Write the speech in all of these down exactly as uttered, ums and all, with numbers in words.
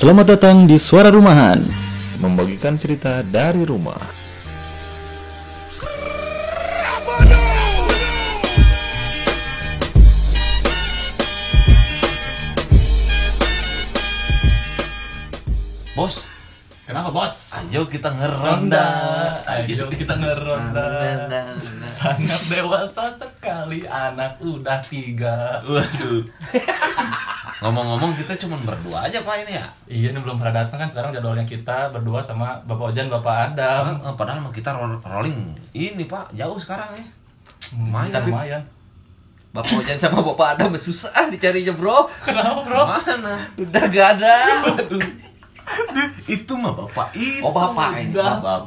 Selamat datang di Suara Rumahan, membagikan cerita dari rumah. Bos, kenapa bos? Ayo kita ngeronda. Ayo kita ngeronda. Sangat dewasa sekali anak udah tiga. Waduh. Ngomong-ngomong kita cuma berdua aja Pak ini ya? Iya, ini belum pernah datang kan, sekarang jadwalnya kita berdua sama Bapak Ojan, Bapak Adam. Padahal, padahal kita rolling ini Pak, jauh sekarang ya. Lumayan, hmm, tapi lumayan. Bapak Ojan sama Bapak Adam susah dicarinya bro. Kenapa bro? Mana? Udah gak ada. Itu mah bapak itu. Oh bapak ini.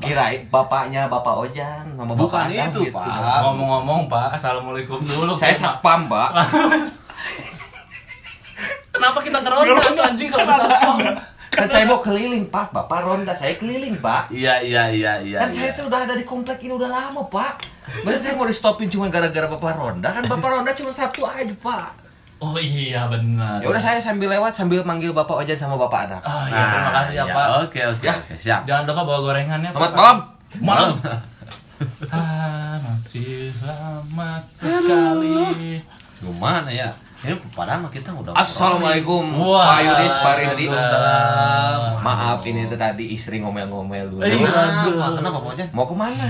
Kirain bapaknya Bapak Ojan sama Bapak Adam. Bukan itu gitu, Pak. Ngomong-ngomong Pak, assalamualaikum dulu. Saya Satpam Pak. Kenapa kita ngeronda tuh anjing kalau Satpam? Kan saya mau keliling Pak, Bapak ronda, saya keliling Pak. Iya iya iya iya. Kan saya tuh udah ada di komplek ini udah lama Pak. Masa saya mau di stopin cuma gara-gara Bapak ronda? Kan Bapak ronda cuma Sabtu aja Pak. Oh iya benar. Ya udah saya sambil lewat sambil manggil Bapak Ojan sama Bapak Adam. Oh iya, nah, terima kasih ya, ya Pak. Oke oke ya, oke siap. Jangan lupa bawa gorengannya. Selamat malam. Malam. Ah, masih lama sekali. Gimana ya? Ini padahal kita udah. Assalamualaikum. Wah, Pak Yudis, Pak Rendi. Waalaikumsalam. Maaf ini tadi istri ngomel-ngomel dulu. Iya, kenapa, kenapa Pak Ojan? Mau kemana?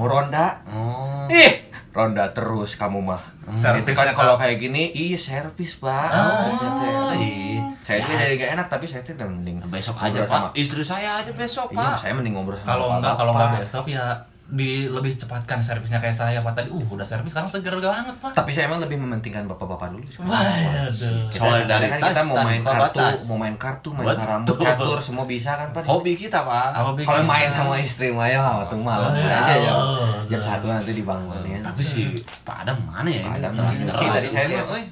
Mau ronda? Oh. Ih. Ronda terus kamu mah. Hmm. Servis kan kalau kayak gini, iya servis Pak. Oh, iya. Saya tuh jadi gak enak tapi saya tuh mending besok aja Pak. Sama istri saya aja besok Pak. Iya, saya mending ngobrol sama Kalau enggak kalau enggak besok ya di lebih cepatkan servisnya kayak saya Pak tadi. Uh, udah servis sekarang seger banget Pak. Tapi saya emang lebih mementingkan bapak-bapak dulu. Soalnya dari kan kita mau main kartu, mau main kartu, main karambol, catur semua bisa kan Pak. Hobi kita Pak. Kalau main sama istri mah ya waktu malam aja ya. Jam satu nanti dibangunnya. Tapi si Pak Adam mana ya? Pak Adam lagi tadi saya lihat, oi,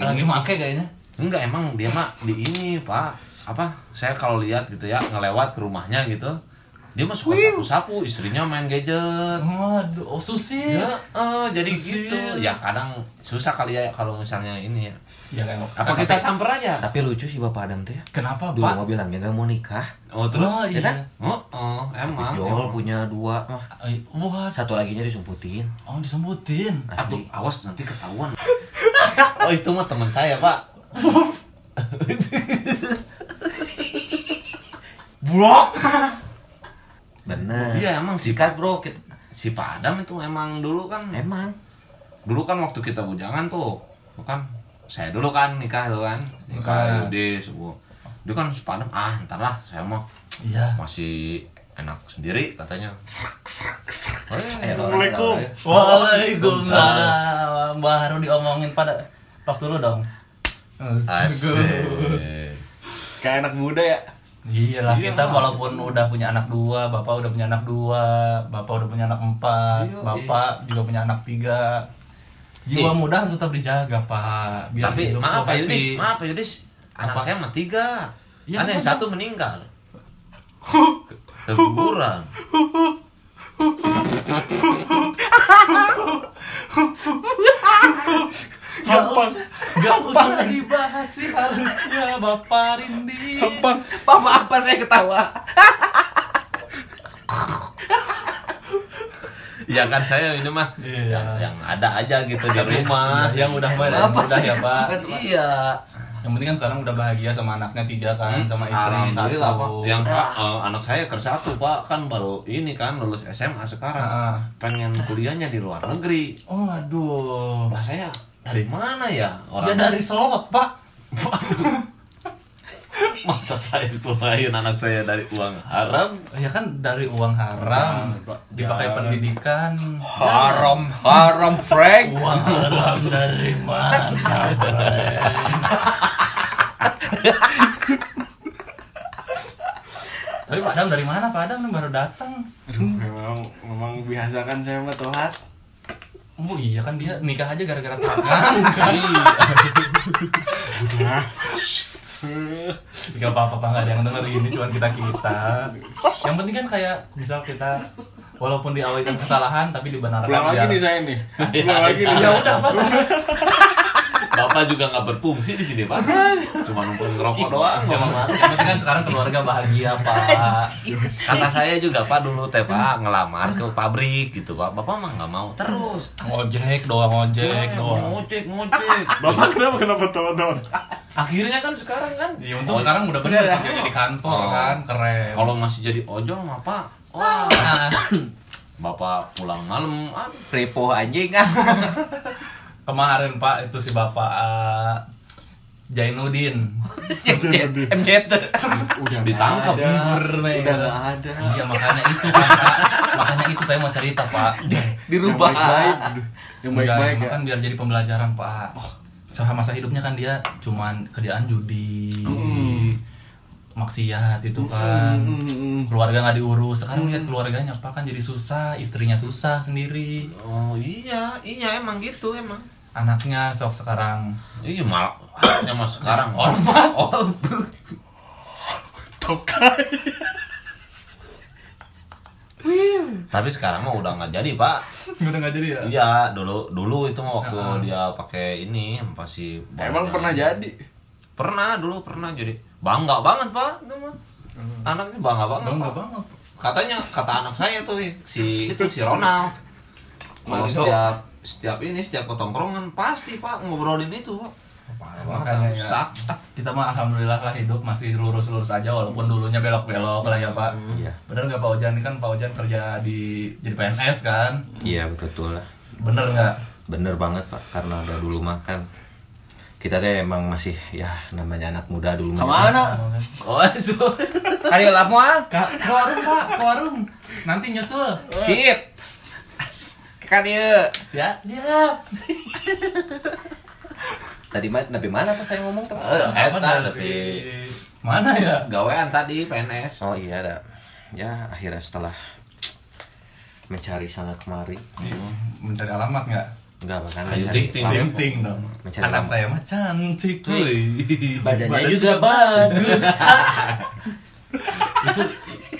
lagi make kayaknya. Enggak, emang dia mah di ini Pak. Apa? Saya kalau lihat gitu ya, ngelewat ke rumahnya gitu. Dia mah suka sapu-sapu, istrinya main gadget. Waduh, oh susis. Ya, uh, jadi susis. Gitu. Ya kadang susah kali ya kalau misalnya ini ya. Ya, apa kita samper aja? Tapi lucu sih Bapak Adam tuh ya. Kenapa Pak? Dulu mau bilang dia gak mau nikah. Oh terus? Oh, iya. Ya kan? Oh, oh emang. Jol punya dua. Wah. Oh, satu lagi nya disumputin. Oh disumputin. Aduh, awas nanti ketahuan. Oh itu mah teman saya Pak. Blok. Bener. Iya emang sikat bro. Si Pak Adam itu emang dulu kan. Emang. Dulu kan waktu kita bujangan tuh, bukan? Saya dulu kan nikah dulu kan nikah Yudis bu, dia kan sepadam ah entarlah saya mau iya. Masih enak sendiri katanya. Serak serak serak. Assalamualaikum. Waalaikumsalam. Baru diomongin pada pas dulu dong. Asik. Kayak anak muda ya. Iyalah iya, kita walaupun iya. Udah punya anak dua, bapak udah punya anak dua, bapak udah punya anak empat, iya, bapak iya. Juga punya anak tiga. Jiwa muda harus tetap dijaga Pak. Biar tapi maaf Pak Yudis, maaf Pak Yudis, anak apa? Saya mah tiga, ya, ada yang satu meninggal, keguguran. Gampang, gampang dibahas sih harusnya Bapak Rendi. Gampang, Bapak apa saya ketawa? Ya kan saya ini mah iya. Yang ada aja gitu di rumah yang udah main udah ya Pak iya yang penting kan sekarang udah bahagia sama anaknya tiga kan hmm? Sama istri satu Pak. Yang ah. uh, anak saya kelas satu Pak kan baru ini kan lulus S M A sekarang ah. Pengen kuliahnya di luar negeri. Oh aduh lah saya dari mana ya orang ya dari Solok Pak. Masa saya kulain anak saya dari uang haram? Ya kan dari uang haram dipakai ya. Pendidikan haram, haram Frank. Uang haram dari mana tapi Pak Adam dari mana? Pak Adam baru datang. Memang, memang biasa kan saya mah telat. Oh iya kan dia nikah aja gara-gara tangan kan. Nah gak apa-apa Pak, gak ada yang denger ini, cuma kita-kita. Yang penting kan kayak, misal kita walaupun diawaikan kesalahan, tapi dibenarkan. Pulang lagi nih saya nih. Pulang lagi nih. Ya udah Pak. Bapak juga nggak berfungsi di sini, Pak. Cuma numpang ngerokok doang, nggak makan. Tapi kan sekarang keluarga bahagia, Pak. Kata saya juga, Pak, dulu teh Pak ngelamar ke pabrik gitu, Pak. Bapak mah nggak mau terus. Ngojek doang, ngojek doang. Ngojek, ngojek. Bapak kenapa kenapa teman-teman? Akhirnya kan sekarang kan. Ya untuk oh, sekarang udah bener kerja di kantor oh. kan, keren. Kalau masih jadi ojol mah, Pak. Wah. Bapak pulang malam, prepo anjing kan. Kemarin Pak itu si Bapak uh, Jainudin. M J T udah ditangkap. Udah enggak ada. Iya makanya itu Pak. Makanya itu saya mau cerita, Pak. Dirubah. Yang baik-baik ya. Kan biar jadi pembelajaran, Pak. Oh, masa hidupnya kan dia cuman kerjaan judi. Hmm. Maksiat itu kan mm-hmm. keluarga nggak diurus. Sekarang lihat mm-hmm. keluarganya Pak kan jadi susah, istrinya susah sendiri. Oh iya iya emang gitu emang. Anaknya sok sekarang. Iya malah anaknya mas sekarang orang mas. Oh tokai. Tapi sekarang mah udah nggak jadi Pak. Udah nggak jadi ya? Iya dulu dulu itu mah waktu uh-huh. dia pakai ini pasti. Emang pernah jadi? Pernah dulu pernah jadi. Bangga banget Pak, anaknya bangga banget. Bangga banget. Katanya kata anak saya tuh si itu si Ronald. Kalau setiap setiap ini setiap ketongkrongan pasti Pak ngobrolin itu Pak. Makanya ya. Kita mah alhamdulillah lah hidup masih lurus-lurus aja walaupun dulunya belok-belok lah ya Pak. Iya. Bener nggak Pak Ojan kan Pak Ojan kerja di jadi P N S kan? Iya betul lah. Bener nggak? Bener banget Pak karena ada dulu makan. Kita teh emang masih ya namanya anak muda dulu. Kemana? Oh, so. Ayo lah mual. Ke warung Pak, ke warung. Nanti nyusul. Sip. Kan ieu. Siap. Siap. Tadi mah nabi mana Pak saya ngomong teman? Eh, mana nabi? Mana ya? Gawean tadi P N S. Oh iya ada. Ya akhirnya setelah mencari sana kemari. Mencari alamat enggak? Enggak, bahkan mencari ting-ting dong. Anak saya mah cantik tuh. Badannya juga bagus. Itu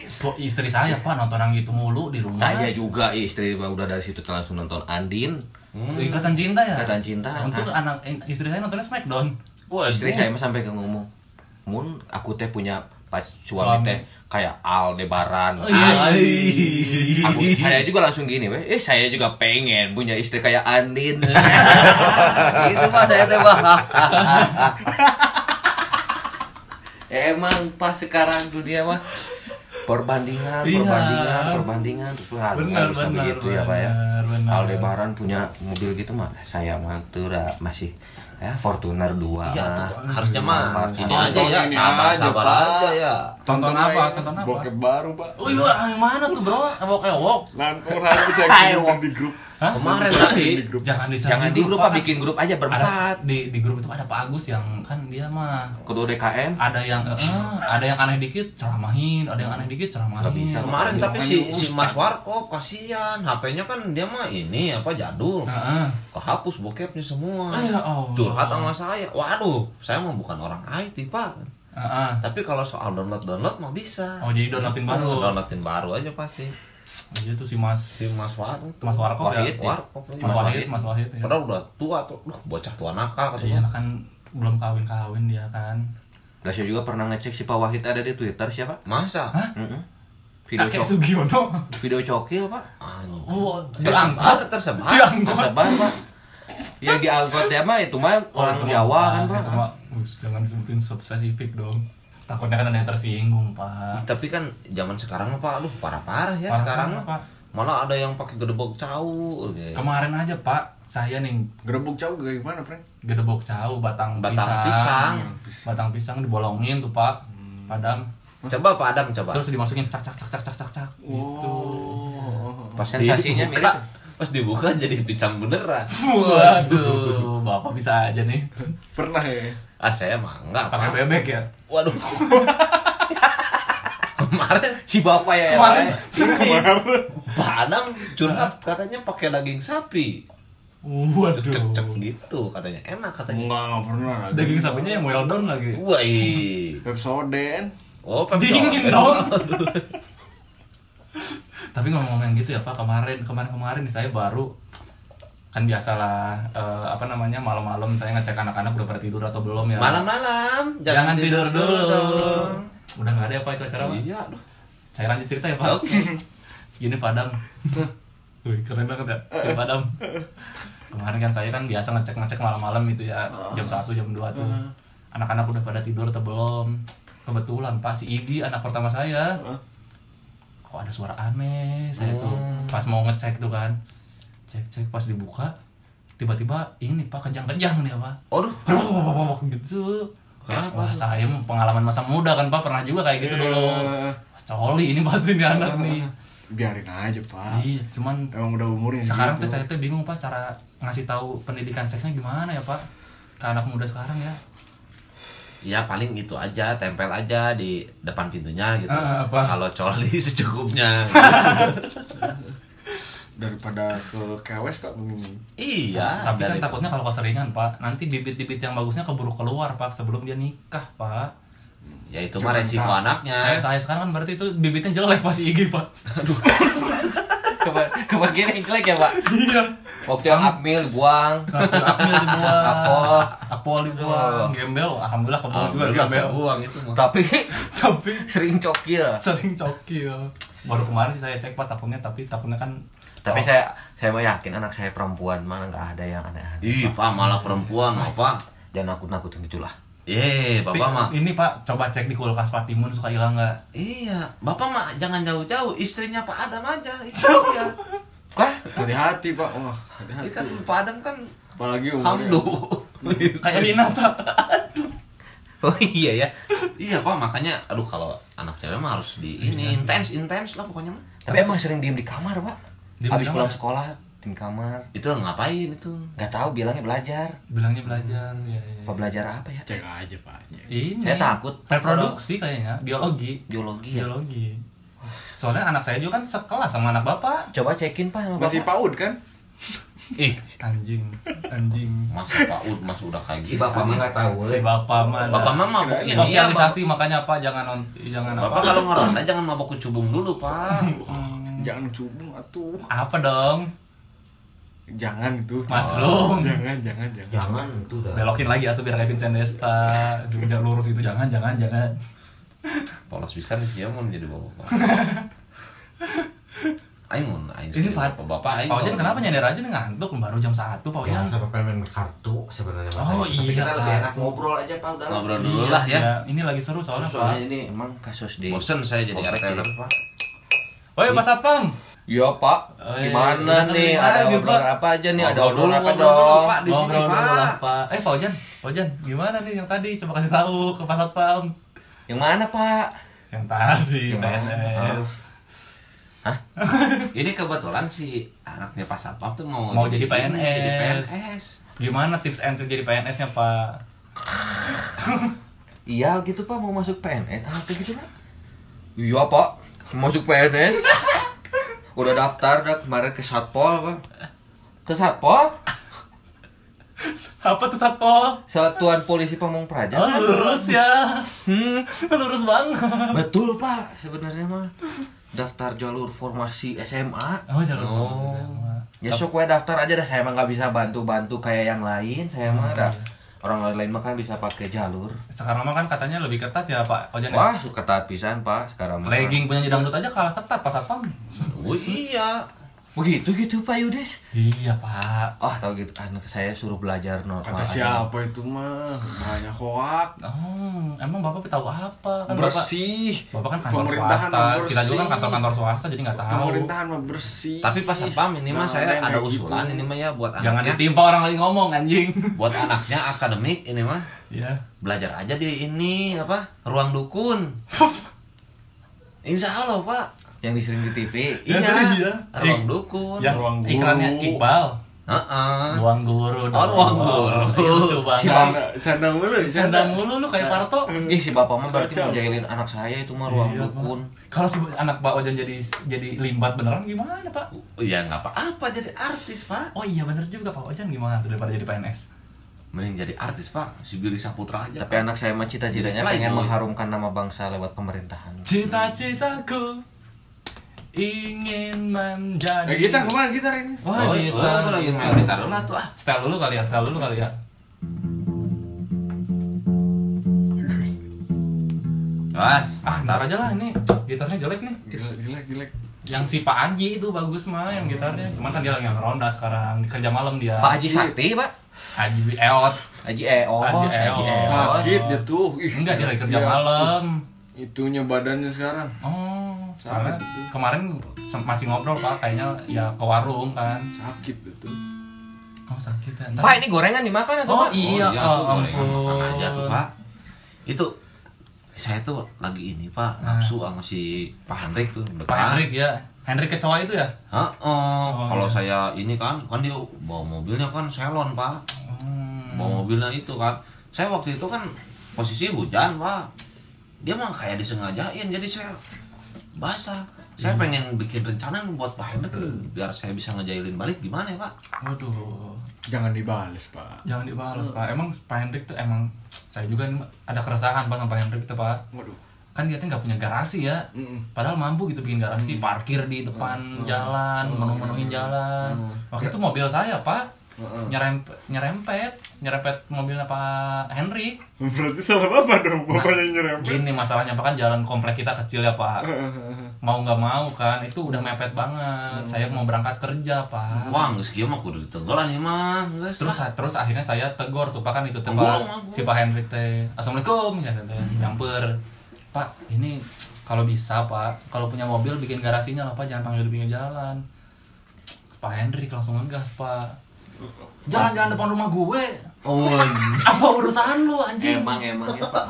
so, istri saya Pak nonton yang itu mulu di rumah. Saya juga istri udah dari situ langsung nonton Andin. Hmm. Ikatan Cinta ya? Ikatan Cinta. Untuk ah. anak istri saya nontonnya Smackdown. Wah, istri saya mah sampai ke ngomong, "Mun aku teh punya pas suami teh kayak Aldebaran." Oh, iya. Aku saya juga langsung gini, weh. Eh saya juga pengen punya istri kayak Andin. Gitu Pak saya teh Pak. Emang pas sekarang dunia mah perbandingan, iya. perbandingan, perbandingan terus harus begitu ya Pak ya. Bener. Aldebaran punya mobil gitu mah saya mah masih ya Fortuner dua. Iya, harusnya mah itu aja ya, sabar-sabar aja ya. Tonton apa? Tonton apa? Bokep baru, Pak. Oh iya, yang mana tuh, Bro? Bokewok. Nanti harus bisa di grup. Hah? Kemarin tapi jangan di jangan di grup, Pak, bikin grup aja berempat. Di di grup itu ada Pak Agus yang kan dia mah ketua D K M. Ada yang eh, ada yang aneh dikit ceramahin, ada yang aneh dikit ceramahin. Bisa, kemarin tapi si si Mas Warkop kasihan, H P-nya kan dia mah ini apa jadul. Heeh. Kehapus bokepnya semua. Curhat sama saya. Waduh, saya mah bukan orang I T, Pak. Heeh. Tapi kalau soal download-download mah bisa. Oh, jadi downloadin baru. Downloadin baru aja pasti. Aja tuh si Mas si Mas Warkop, Mas Warkop ya, Warkop, Mas Wahid, Mas Wahid. Padahal udah tua tuh, duh bocah tua nakal katanya. Iya kan belum kawin-kawin dia kan. Udah saya juga pernah ngecek si Pak Wahid ada di Twitter siapa? Masa? Heeh. Video Kakek Sugiono. Video cokil, Pak. Anu. Oh, diangkut tersebar. Diangkut tersebar, Pak. Yang diangkut dia mah itu mah orang Jawa kan, Pak. Jangan sebutin spesifik dong. Takutnya kan ada yang tersinggung Pak. Tapi kan zaman sekarang Pak, aduh parah-parah ya parah sekarang kan, Pak. Malah ada yang pakai gedebok cau. Okay. Kemarin aja Pak, saya nih gedebok cau gimana, Frank? Gedebok cau batang, batang pisang. pisang. Batang pisang dibolongin tuh Pak. Hmm. Pak Adam. Coba Pak Adam coba. Terus dimasukin cak cak cak cak cak cak oh. gitu. Pas sensasinya mirip pas dibuka jadi pisang beneran. Waduh, Bapak bisa aja nih. Pernah ya? Ah saya mah enggak pakai bebek ya. Waduh. Kemarin si Bapak ya. Kemarin si kemarin Pak Adam curhat katanya pakai daging sapi. Waduh. Cek-cek gitu katanya. Enak katanya. Enggak, enggak pernah. Daging sapinya yang well done lagi. Wah. Pepsodent. Oh, Pepsodent. Dingin dong. Tapi ngomong-ngomong gitu ya Pak, kemarin kemarin-kemarin saya baru Kan biasalah uh, apa namanya malam-malam saya ngecek anak-anak udah pada tidur atau belum ya. Malam-malam jangan, jangan tidur, tidur dulu. dulu. Udah nggak ada apa itu acara? Iya, aduh. Saya lanjut cerita ya, Pak. Oke. Gini Pak Adam. Wih, keren banget ya. Pak Adam. Kemarin kan saya kan biasa ngecek-ngecek malam-malam itu ya, jam satu, jam dua tuh. Anak-anak udah pada tidur atau belum? Kebetulan Pak, si Idi anak pertama saya. Kok ada suara aneh? Saya tuh pas mau ngecek tuh kan. Cek-cek pas dibuka, tiba-tiba ini Pak kejang-kejang nih apa? Aduh, gitu. Wah, saya pengalaman masa muda kan Pak, pernah juga kayak gitu dulu. Coli ini pasti nih anak nih. Biarin aja Pak. Iya, cuman emang udah umurnya. Sekarang tuh saya tuh bingung Pak cara ngasih tahu pendidikan seksnya gimana ya Pak ke anak muda sekarang ya. Ya paling gitu aja, tempel aja di depan pintunya gitu. Kalau coli secukupnya. Daripada ke K W S Pak begini. Iya, tapi kan takutnya kalau keseringan Pak, nanti bibit-bibit yang bagusnya keburu keluar Pak sebelum dia nikah Pak. Ya itu mah resiko tak. anaknya. Saya, saya sekarang kan berarti itu bibitnya jelek Pak si I G Pak. Aduh. Kebagian yang jelek ya Pak. Iya. Waktu yang akmil dibuang, waktu akmil dibuang, apol, apol dibuang, gembel alhamdulillah keburu juga gembel buang itu. Tapi tapi sering cokil. Sering cokil. Baru kemarin saya cek Pak takutnya tapi takutnya kan Tapi oh. saya saya yakin anak saya perempuan, mana nggak ada yang aneh-aneh. Ih, Pak, malah perempuan, apa? Jangan nakut-nakutin gitulah. Ye, Bapak mah. Ini Pak, coba cek di kulkas Patimun suka hilang nggak? Iya, Bapak mah jangan jauh-jauh, istrinya Pak Adam aja. Iya. Kah? Hati-hati, Pak. Wah, hati-hati. Kan Pak Adam kan apalagi umurnya. Kayak Nina, Pak. Aduh. Oh iya ya. Iya Pak, makanya aduh kalau anak cewek mah harus di ini intens-intens lah pokoknya mah. Tapi emang sering diem di kamar, Pak. Habis pulang sekolah di kamar. Itu ngapain itu? Enggak tahu, bilangnya belajar. Bilangnya belajar. Ya, ya. Apa belajar apa ya? Cek aja, Pak. Cek. Ini. Saya takut reproduksi kayaknya, biologi. Biologi. Ya? Biologi. Soalnya anak saya juga kan sekelas sama anak Bapak. Coba cekin, Pak, sama Bapak. Masih PAUD kan? Ih, anjing. Anjing. Masih PAUD, Mas udah kayak gitu. Si Bapak mah enggak tahu. Si Bapak mah. Bapak mah mabuk ini sosialisasi makanya Pak jangan jangan Bapak kalau ngeronda jangan mabuk kecubung dulu, Pak. Jangan cubung atuh. Apa dong? Jangan tuh. Mas Lung. Jangan, jangan, jangan. Jangan tuh. Belokin lagi atuh biar kayak Vincent Desta. Jangan lurus itu, jangan, jangan, jangan. Polos bisa nih dia mau jadi bapak. Aing mun, aing. Ini Pak, Bapak aing. Pak Ojan kenapa nyadar aja nih ngantuk baru jam satu Pak Ojan. Ya, saya pengen kartu sebenarnya Pak. Oh iya. Tapi kita lebih enak ngobrol aja Pak udah. Ngobrol dulu lah ya. Ini lagi seru soalnya Pak. Soalnya ini emang kasus di. Bosen saya jadi R T Pak. Woi Pak Satpam. Iya Pak. Gimana nih? Ada obrolan apa aja nih? Ada obrolan apa dong? Pak di sini Pak. Eh Pak Ojan, Pak Ojan, gimana nih yang tadi? Coba kasih tahu ke Pak Satpam. Yang mana Pak? Yang tadi. P N S. Hah? Ini kebetulan si anaknya Pak Satpam tuh mau mau jadi P N S. Gimana tips and trick jadi P N S-nya Pak? Iya gitu Pak mau masuk P N S. Apa gitu Pak? Iya Pak. Masuk P N S. Udah daftar dah kemarin ke Satpol, Pak. Ke Satpol? Apa tuh Satpol? Satuan Polisi Pamong Praja. Oh, lurus ya. Hmm, lurus banget. Betul, Pak. Sebenarnya mah daftar jalur formasi S M A. Oh, jalur oh. S M A. Ya sok we daftar aja dah, saya mah enggak bisa bantu-bantu kayak yang lain. Saya mah ada orang lain mah kan bisa pakai jalur. Sekarang mah kan katanya lebih ketat ya Pak Ojan. Wah, ya? Ketat pisan Pak sekarang. Legging penyanyi dangdut aja kalah ketat Pak Satpam. Oh iya. Begitu gitu Pak Yudis. Iya Pak. Oh tahu gitu kan saya suruh belajar normal. Kata siapa aja. Itu mah banyak hoak. Oh emang Bapak tahu apa? Kan bersih. Bapak, Bapak kan kantor swasta. Kita juga kan kantor-kantor swasta jadi nggak tahu. Pemerintahan mah bersih. Tapi Pak Satpam ini mah nah, saya ada usulan gitu. Ini mah ya buat jangan anaknya. Jangan ditimpa orang lagi ngomong anjing. Buat anaknya akademik ini mah. Iya. Belajar aja di ini apa? Ruang dukun. Insya Allah Pak. Yang disering di T V, ya, iya, iya. Ruang dukun, yang ruang guru. Iklannya Iqbal, uh-uh. Ruang guru, oh, ruang guru, coba canda mulu, canda mulu lu kayak Parto. Ih si bapak mah berarti mau jahilin anak saya itu mah ruang iya, dukun. Kalau si anak Pak Ojan jadi jadi limbat beneran gimana Pak? Iya nggak apa-apa jadi artis Pak. Oh iya bener juga Pak Ojan gimana tuh daripada jadi P N S? Mending jadi artis Pak, si Billy Saputra aja. Tapi kan? Anak saya mah cita-citanya pengen mengharumkan nama bangsa lewat pemerintahan. Cita-citaku ingin menjadi. Eh, gitar kemana gitar ini? Wah, oh, gitar. Oh, lagi main gitar dulu tuh ah. Setel dulu kali ya, setel dulu kali ya. Mas, ah, ntar aja lah ini. Gitarnya jelek nih. Jelek, jelek, jelek. Yang si Pak Haji itu bagus mah yang gitarnya. Cuman kan dia lagi ngeronda sekarang, kerja malam dia. Pak Haji Sakti, Pak. Haji Eot. Haji Eot. Haji Eot. Sakit dia tuh. Enggak, dia lagi kerja malam. Itunya badannya sekarang. Oh, sakit. Kemarin masih ngobrol, Pak, kayaknya ya ke warung kan. Sakit betul. Oh, sakit ya. Pak, ini gorengan dimakan atau Pak? Iya, ampun. Aja tuh, Pak. Itu saya tuh lagi ini Pak, nafsu sama si Pak Hendrik tuh. Pak Hendrik ya, Hendrik kecoa itu ya? Heeh. Oh, kalau ya. Saya ini kan, kan dia bawa mobilnya kan selon Pak. Hmm. Bawa mobilnya itu kan. Saya waktu itu kan posisi hujan Pak. Dia mah kayak disengajain, jadi saya basah. Saya hmm. pengen bikin rencana buat Pak Hendrik biar saya bisa ngejailin balik gimana ya Pak? Waduh. Jangan dibales Pak. Jangan dibales Pak. Emang Pak Hendrik tuh emang saya juga ada keresahan Pak sama Pak Hendrik tuh Pak. Waduh. Kan dia tuh nggak punya garasi ya. Mm-mm. Padahal mampu gitu bikin garasi, mm. parkir di depan mm. jalan, mm. menu-menuin jalan. Mm. Waktu itu mobil saya Pak nyerempet, nyerempet, nyerempet mobilnya Pak Hendrik. Berarti salah bapak dong, bapaknya nah, nyerempet. Ini masalahnya Pak kan jalan komplek kita kecil ya Pak. Mau nggak mau kan itu udah mepet banget. Saya mau berangkat kerja Pak. Wah, nggak sekian aku udah ditegoran ya mah. Terus terus akhirnya saya tegor tuh Pak kan itu tuh Pak si Pak Hendrik teh. Assalamualaikum ya teh. Nyamper. Pak ini kalau bisa Pak, kalau punya mobil bikin garasinya lah Pak, jangan panggil di pinggir jalan. Pak Hendrik langsung ngegas Pak. Jalan-jalan depan rumah gue. Oh. Apa urusan lu anjing? Emang emang ya Pak.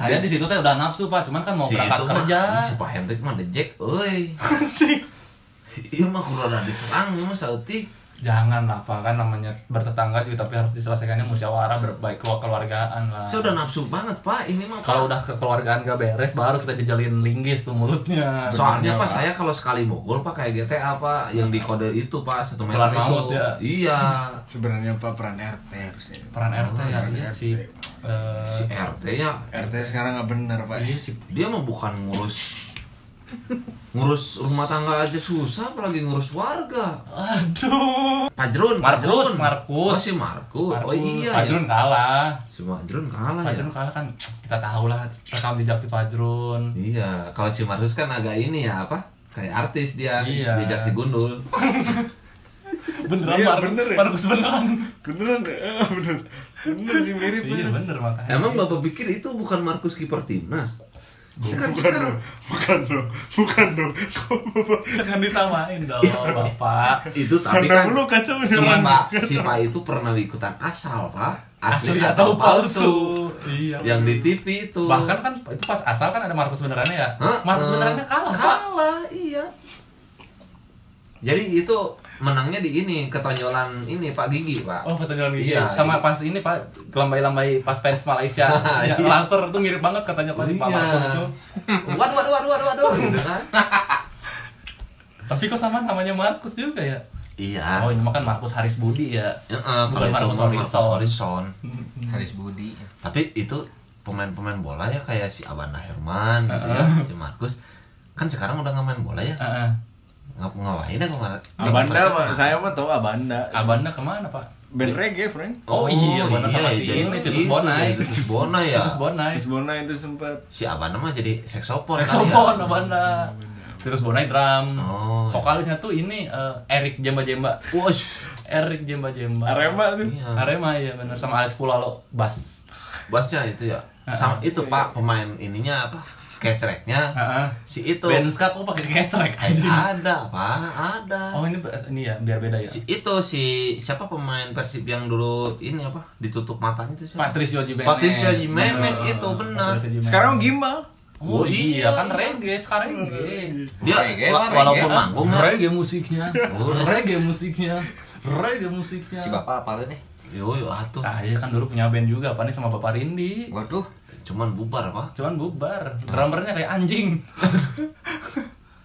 Saya di situ teh udah nafsu Pak, cuman kan mau si berangkat kerja. Mah, si Pak Hendrik mah dejek euy. Anjing. Ieu mah kurang diserang ieu mah saeutik. Jangan lah Pak, kan namanya bertetangga juga tapi harus diselesaikannya musyawarah berbaik kekeluargaan lah. Saya udah nafsu banget Pak, ini mah kalau udah kekeluargaan gak beres baru kita jejalin linggis tuh mulutnya. Soalnya Pak, Pak saya kalau sekali mogol Pak kayak G T A Pak, yang di kode itu Pak satu meter itu. Ya. Iya. Sebenarnya Pak peran R T harusnya. Peran R T ya, iya sih. Si R T-nya, R T sekarang gak bener Pak. Iya sih. Dia mah bukan ngurus ngurus rumah tangga aja susah apalagi ngurus warga. Aduh. Pak Jrun, Markus, Markus. Oh si Markus. Oh iya. Pak Jrun kalah. Si Pak Jrun kalah. Pak Jrun ya? Kalah kan kita tahu lah rekam jejak si Pak Jrun. Iya, kalau si Markus kan agak ini ya apa? Kayak artis dia. Iya. Jejak si gundul. Beneran iya, Markus bener, ya? Markus beneran. Beneran ya? Bener. Bener sih mirip. Iya bener makanya. Emang Bapak pikir itu bukan Markus kiper timnas? Bukan, bukan dong, bukan dong, bukan dong. Jangan disamain dong, Bapak. Itu tapi kan lu kacau si Pak, si Pak itu pernah ikutan asal Pak, asli, asli atau, atau palsu. palsu. Iya. Yang di T V itu. Bahkan kan itu pas asal kan ada Markus benerannya ya. Huh? Markus benerannya kalah. Kalah, Pak. Iya. Jadi itu menangnya di ini ketonjolan ini Pak Gigi Pak. Oh ketonjolan Gigi. Iya, sama iya. Pas ini Pak lambai-lambai pas fans Malaysia. Nah, ya, iya. Laser itu mirip banget katanya pas oh, Pak Markus itu. Waduh waduh waduh waduh waduh. Tapi kok sama namanya Markus juga ya? Iya. Oh ini makan Markus Haris Budi ya. Heeh, bukan Markus Horizon. Haris Budi. Tapi itu pemain-pemain bola ya kayak si Abanda Herman gitu ya, si Markus. Kan sekarang udah enggak main bola ya? Heeh. Ngap ngawain aku mana? Abanda mah saya mah tahu Abanda. Abanda kemana Pak? Band reggae, friend. Oh iya, Abanda sama si ini Titus Bonai. Titus Bonai ya. Titus Bonai. Titus Bonai itu sempat. Si Abanda mah jadi saksofon. Saksofon Abanda. Titus Bonai drum. Vokalisnya tuh ini Eric Jemba Jemba. Wush. Eric Jemba Jemba. Arema tuh. Arema ya benar sama Alex Pulalo bass. Bassnya itu ya. Sama itu Pak pemain ininya apa? Kecreknya uh-huh. Si itu Benska kok pakai kecrek aja ada Pak ada oh ini ini ya biar beda ya si itu si siapa pemain Persib yang dulu ini apa ditutup matanya itu siapa Patrizio Jimenez Patrizio Jimenez oh, itu benar sekarang gimbal oh, oh iya, iya kan reggae sekarang reggae dia reggae, wa- walaupun manggung reggae musiknya reggae musiknya reggae musiknya si bapak apa nih yo yo atuh saya kan dulu punya band juga Pak nih sama Bapak Rendi waduh cuman bubar Pak cuman bubar drummernya kayak anjing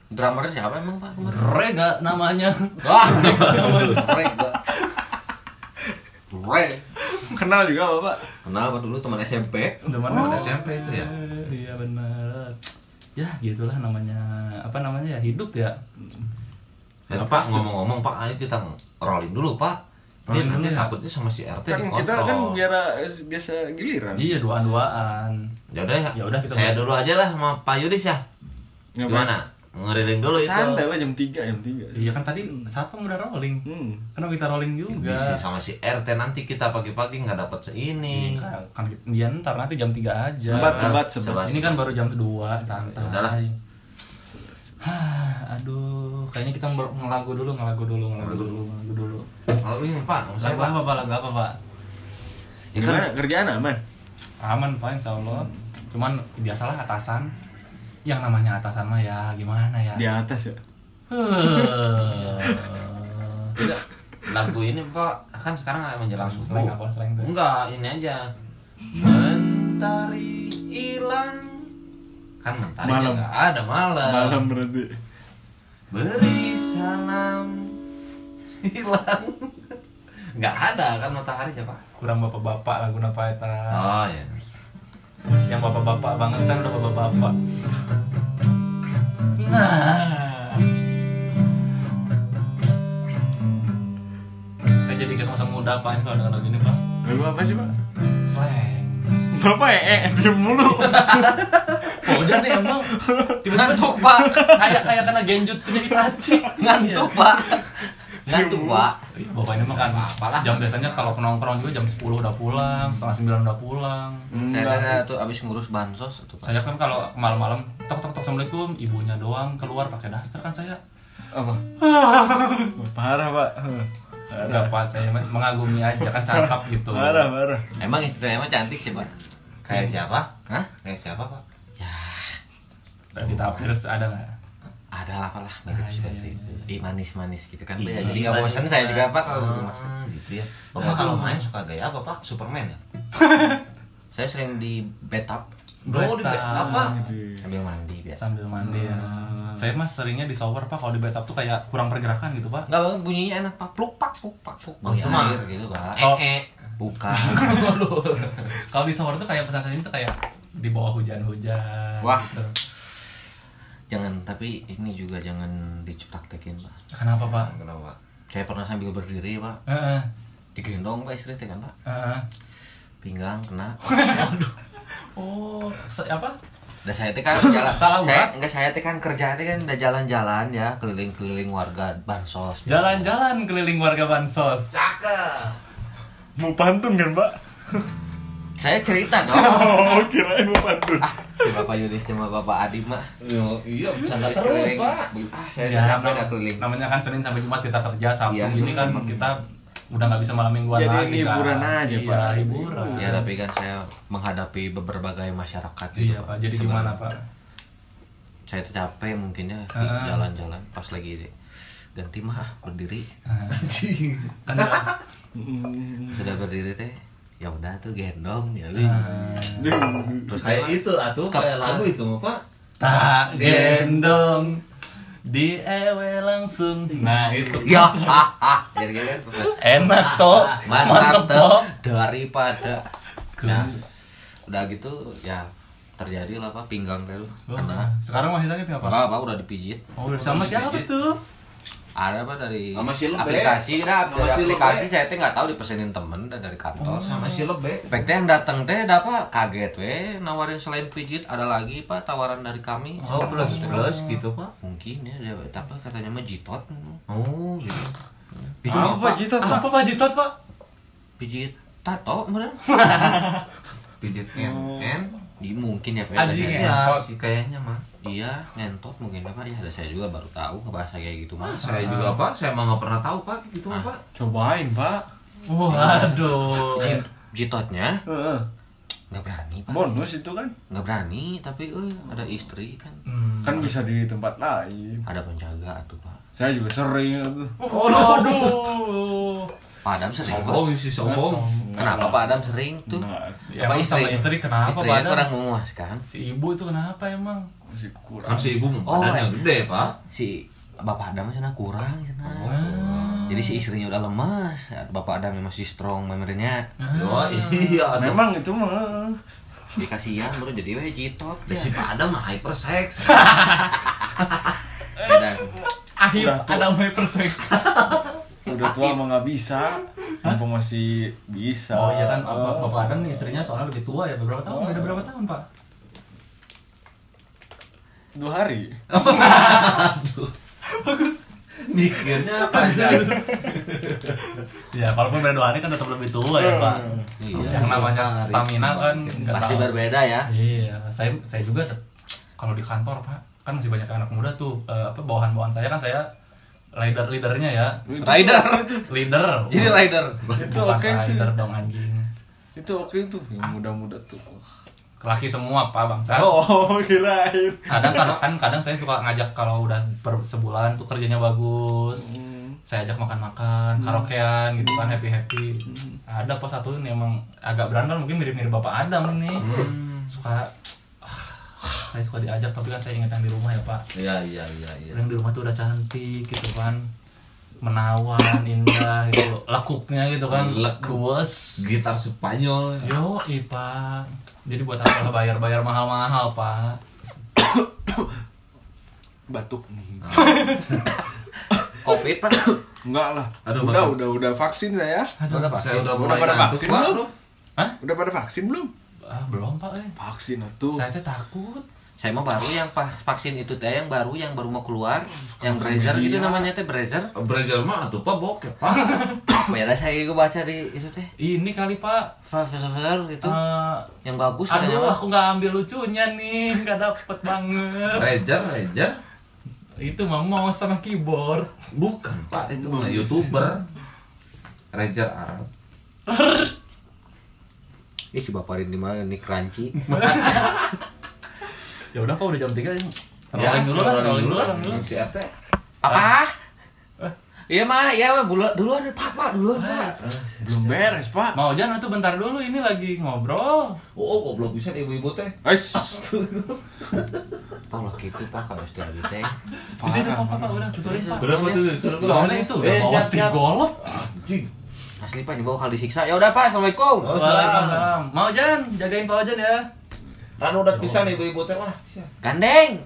drummernya siapa emang Pak Rega namanya wah Rega Rega kenal juga Bapak kenal Pak dulu teman S M P teman oh, S M P itu ya iya benar ya gitulah namanya, apa namanya ya, hidup ya. Dan Pak ngomong-ngomong Pak, ayo kita rolling dulu Pak. Ini ya, nanti ya. Takutnya sama si R T kan dikontrol. Kita kan biara, biasa giliran. Iya, dua-duaan. Ya udah ya. Udah saya dulu aja lah sama Pak Yudis ya. Nggak gimana? Ngeriling dulu itu. Santai lah jam tiga, jam tiga. Iya kan tadi Satpam udah rolling. Hmm. Kenapa kita rolling juga? Bisa sama si R T nanti kita pagi-pagi enggak dapat seini. Kan, kan dia ntar nanti jam tiga aja. Sebat sebat sebat. Ini kan baru jam dua, santai. Sudahlah. Aduh, kayaknya kita ngelagu dulu, ngelagu dulu, ngelagu dulu, ngelagu dulu. Kalau ini Pak, enggak apa-apa, Pak, enggak apa-apa, Pak. Ya, gimana kan? Kerjaan aman? Aman, Pak, insyaallah. Cuman biasalah atasan. Yang namanya atasan mah ya gimana ya? Di atas ya. Tidak. Lagu ini, Pak, kan sekarang menjelang subuh. Enggak apa-apa, sering. Enggak, ini aja. Mentari hilang. Kan mentarinya nggak ada malam. Malam berarti. Beri salam hilang. Nggak ada kan mataharinya Pak. Kurang bapak-bapak lagu napa eta. Oh iya. Yang bapak-bapak banget kan udah bapak-bapak. Nah. Saya jadi kayak masa muda Pak kalau dengar lagu ini Pak. Lagu apa sih Pak? Slang. Bapak eh eh diam mulu. Ojan nih emang tiba-tiba ngantuk Pak, kayak kayak kena genjutsunya Itachi. Ngantuk Pak, ngantuk Pak. Iya bapak ini makan apalah. Jam biasanya kalau nongkrong juga jam sepuluh udah pulang, setengah sembilan udah pulang. Saya tuh abis ngurus bansos. Saya kan kalau malam-malam tok tok tok assalamualaikum, ibunya doang keluar pakai daster kan saya. Apa? Parah Pak. Enggak Pak, saya mengagumi aja kan cakep gitu. Parah parah. Emang istri emang cantik sih Pak. Kayak siapa? Hah? Kayak siapa Pak? Kita Tapers ada nggak? Ada lah Pak lah, mirip ah, seperti iya, iya. Itu. Manis-manis gitu kan. Iya, jadi nggak bosan saya juga Pak kalau ah, gitu ya. Bapak kalau main suka gaya apa Pak? Superman ya? Saya sering di bathtub. Oh di bathtub Pak? Sambil mandi biasa. Sambil mandi ya. Hmm. Saya mas seringnya di shower Pak. Kalau di bathtub tuh kayak kurang pergerakan gitu Pak. Nggak banget bunyinya enak Pak. Pluk pak pluk pak pluk. Bau air gitu Pak. Eh eh. Bukan. Kalau di shower tuh kayak pesantren itu kayak di bawah hujan-hujan. Wah. Gitu. Jangan, tapi ini juga jangan dipraktekin Pak. Kenapa Pak? Kenapa? Saya pernah sambil berdiri Pak. Uh-uh. Digendong Pak istri kan Pak. Uh-uh. Pinggang kena. Aduh. Oh, apa? Dah saya teh kan jalan. Salah saya, enggak saya teh kan kerjaan teh kan udah jalan-jalan ya, keliling-keliling warga bansos. Jalan-jalan keliling warga bansos. Cakep. Mau pantun kan Pak? Saya cerita dong. Oh, kirain mau pantun. Ah, si Bapak Yudis sama Bapak Adi mah. Oh, iya, sangat terus, Pak. Ah, saya udah sampai keliling. Namanya kan Senin sampai Jumat kita kerja, Sabtu ya, ini kan kita udah enggak bisa malam mingguan lagi. Jadi liburan aja, iya, Pak. Liburan. Ya, tapi kan saya menghadapi berbagai masyarakat gitu, iya, Pak. Jadi sebenarnya, gimana, Pak? Saya tuh capek mungkin ya uh. jalan-jalan pas lagi ganti mah berdiri. Anjing. Uh. Kan sudah berdiri teh. Ya udah tuh gendong ya lu. Ah. Terus kayak itu atuh kayak lagu itu Pak. Tak gendong di ewe langsung. Nah itu. Ya. Enak toh. Mantap toh daripada. Nah, udah gitu ya terjadi lah Pak pinggang teh lu. Karena sekarang masih sakit enggak Pak? Enggak Pak, udah dipijit. Oh, udah sama siapa tuh? Ada apa dari aplikasi nah, dari aplikasi saya teh nggak tahu dipesenin temen dari kantor. Oh, sama si Lebe. Peknya yang datang teh ada apa kaget weh nawarin selain pijit ada lagi Pak tawaran dari kami. Oh, plus plus gitu Pak. Mungkin ya apa katanya mah jitot. Oh gitu. Itu apa, apa jitot? Apa, apa Pak jitot Pak? Pijit tato bener. Pijit en en di mungkin ya Pak ya kayaknya mah. Iya, ngentot mungkin Pak ya, ada saya juga baru tahu bahasa kayak gitu Mas. Ah, saya juga Pak, saya mah enggak pernah tahu Pak gitu mah Pak. Cobain Pak. Waduh. Jit, jitotnya? Heeh. Enggak berani Pak. Bonus itu kan? Enggak berani, tapi eh ada istri kan. Hmm. Kan bisa di tempat lain. Ada penjaga tuh Pak. Saya juga sering tuh. Oh, aduh. Pak Adam sering sombong sih sombong. Kenapa Pak Adam sering tuh? Nah, ya apa istri? Istri kenapa istri Pak Adam? Kurang memuaskan. Si ibu itu kenapa emang? Si kurang. Si ibu badannya oh, gede Pak. Si Bapak Adam sana kurang sana. Oh. Jadi si istrinya udah lemas. Bapak Adam masih strong memorinya. Ah. Oh, iya. Memang itu mah. dikasihan baru jadi weh jitot ya. Si Pak Adam mah hypersex. Akhir Adam hypersex. Udah tua mah nggak bisa, mumpung masih bisa. Oh iya kan, uh, Bapak Adam nih istrinya soalnya lebih tua ya, beberapa tahun, oh. Ada berapa tahun Pak? Dua hari. Aduh, bagus. Mikirnya panjang. Ya, walaupun beda dua hari kan tetap lebih tua ya Pak. Iya. Yang namanya stamina kan pasti berbeda ya. Iya, saya saya juga kalau di kantor Pak, kan masih banyak anak muda tuh. Uh, apa bawahan-bawahan saya kan saya Rider, leadernya ya. Rider, leader. Jadi rider. Itu oke okay, itu. Rider dong anjing. Itu oke okay, itu. Yang muda-muda tuh. Laki semua Pak bangsa. Oh, kirain. Kadang kadang kan kadang saya suka ngajak kalau udah per sebulan tuh kerjanya bagus. Mm. Saya ajak makan-makan, mm. karaokean gitu kan, happy-happy. Mm. Ada apa satu ini emang agak berandal mungkin mirip-mirip Bapak Adam nih. Mm. Suka saya suka diajak, tapi kan saya ingat yang di rumah ya Pak. Iya iya iya. Ya. Yang di rumah tuh udah cantik gitu kan, menawan, indah gitu, lekuknya gitu kan, lekwas, gitar Spanyol. Yo i Pak, jadi buat apa bayar bayar mahal mahal Pak? Batuk nih. Covid Pak? Enggak lah. Aduh, udah batuk. udah udah vaksin saya. Aduh, udah vaksin. Saya udah, udah pada vaksin Pak. Belum? Hah? Udah pada vaksin belum? Ah, belum Pak eh. Vaksin itu. Saya teh takut. Saya mah baru yang pas vaksin itu teh yang baru yang baru mau keluar, yang brazier gitu namanya teh brazier. Brazier mah atuh Pak bokep Pak. Beda saya itu baca di itu teh. Ini kali Pak, profesor gitu. Uh, yang bagus katanya. Aduh, aku enggak ambil lucunya nih, enggak dapet banget. Brazier, brazier. Itu mah mau sama keyboard. Bukan Pak, itu mah YouTuber. Brazier Arab. Ih, si Bapak Rendi mah ini crunchy. Ya udah Pak, udah jam tiga ya. Rolling dulu lah, rolling dulu lah. Si F T. Apa? Iya mah, iya mah duluan Pak, Pak, duluan Pak. Belum beres Pak. Mau Jan atuh bentar dulu, ini lagi ngobrol. Oh, goblok bisa ibu-ibu teh. Ais. Tolong gitu Pak kalau sudah gitu teh. Itu tuh Pak, udah susulin Pak. Udah foto susul. Soalnya itu udah awas di golok. Anjing. Asli Pak, dibawa kali disiksa. Ya udah Pak, assalamualaikum. Waalaikumsalam. Mau Jan, jagain Pak Ojan ya. Ranu udah pisah nih ibu-ibu teh lah. Gandeng.